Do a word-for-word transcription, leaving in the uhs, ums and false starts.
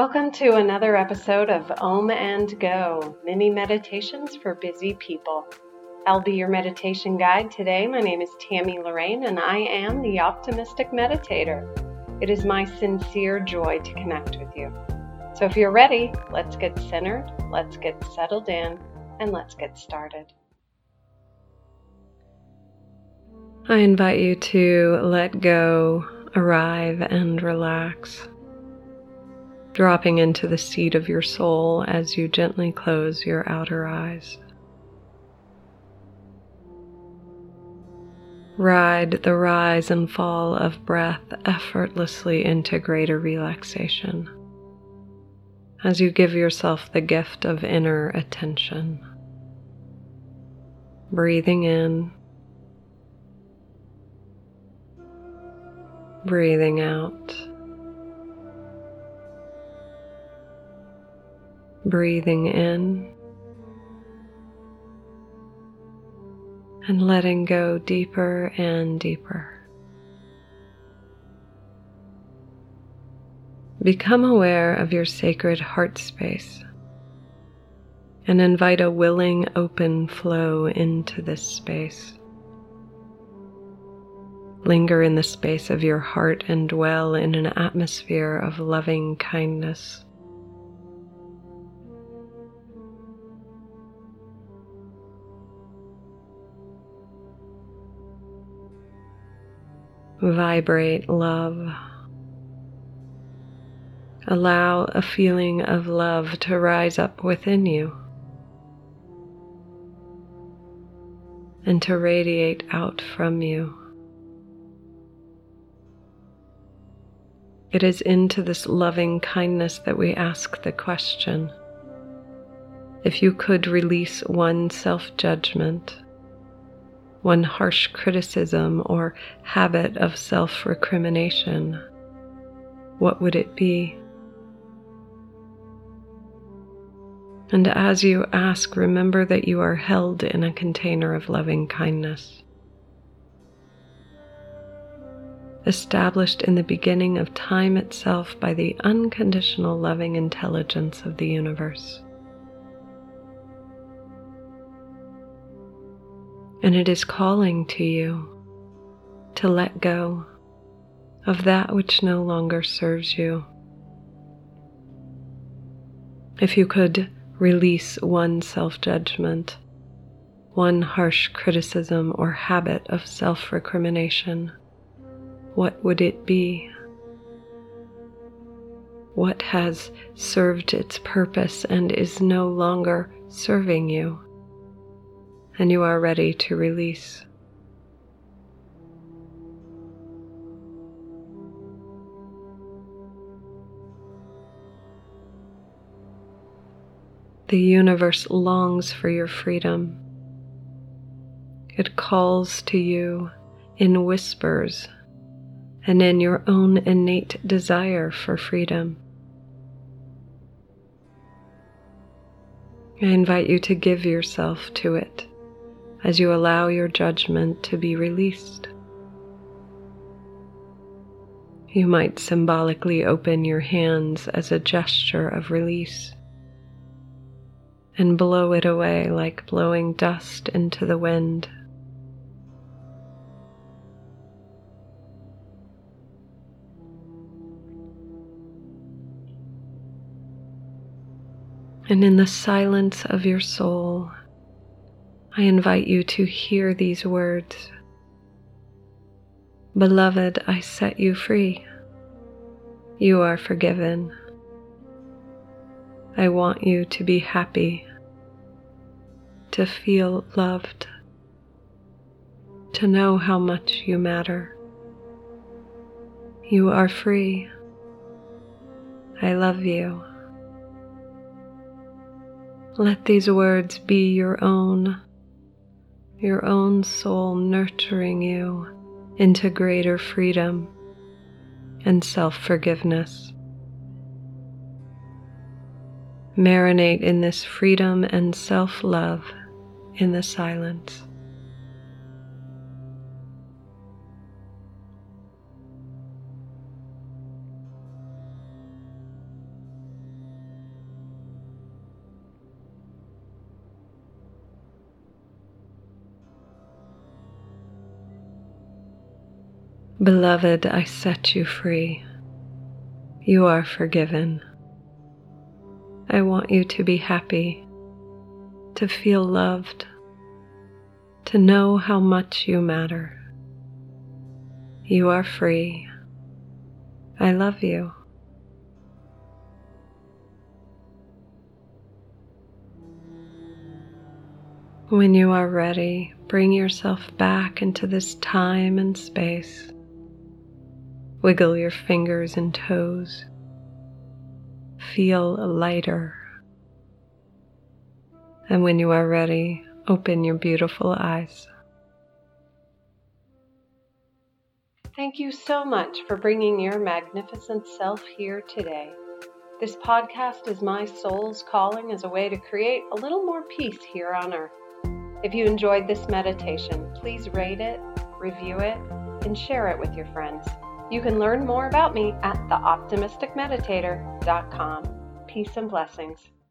Welcome to another episode of Om and Go, mini meditations for busy people. I'll be your meditation guide today. My name is Tammy Lorraine, and I am the Optimistic Meditator. It is my sincere joy to connect with you. So if you're ready, let's get centered, let's get settled in, and let's get started. I invite you to let go, arrive, and relax, dropping into the seat of your soul as you gently close your outer eyes. Ride the rise and fall of breath effortlessly into greater relaxation as you give yourself the gift of inner attention. Breathing in, breathing out, breathing in, and letting go deeper and deeper. Become aware of your sacred heart space and invite a willing, open flow into this space. Linger in the space of your heart and dwell in an atmosphere of loving kindness. Vibrate love. Allow a feeling of love to rise up within you and to radiate out from you. It is into this loving kindness that we ask the question, if you could release one self-judgment, one harsh criticism or habit of self-recrimination, what would it be? And as you ask, remember that you are held in a container of loving kindness, established in the beginning of time itself by the unconditional loving intelligence of the universe. And it is calling to you to let go of that which no longer serves you. If you could release one self-judgment, one harsh criticism or habit of self-recrimination, what would it be? What has served its purpose and is no longer serving you? And you are ready to release. The universe longs for your freedom. It calls to you in whispers and in your own innate desire for freedom. I invite you to give yourself to it as you allow your judgment to be released. You might symbolically open your hands as a gesture of release and blow it away like blowing dust into the wind. And in the silence of your soul, I invite you to hear these words. Beloved, I set you free. You are forgiven. I want you to be happy, to feel loved, to know how much you matter. You are free. I love you. Let these words be your own. Your own soul nurturing you into greater freedom and self-forgiveness. Marinate in this freedom and self-love in the silence. Beloved, I set you free. You are forgiven. I want you to be happy, to feel loved, to know how much you matter. You are free. I love you. When you are ready, bring yourself back into this time and space. Wiggle your fingers and toes. Feel lighter. And when you are ready, open your beautiful eyes. Thank you so much for bringing your magnificent self here today. This podcast is my soul's calling as a way to create a little more peace here on earth. If you enjoyed this meditation, please rate it, review it, and share it with your friends. You can learn more about me at the optimistic meditator dot com. Peace and blessings.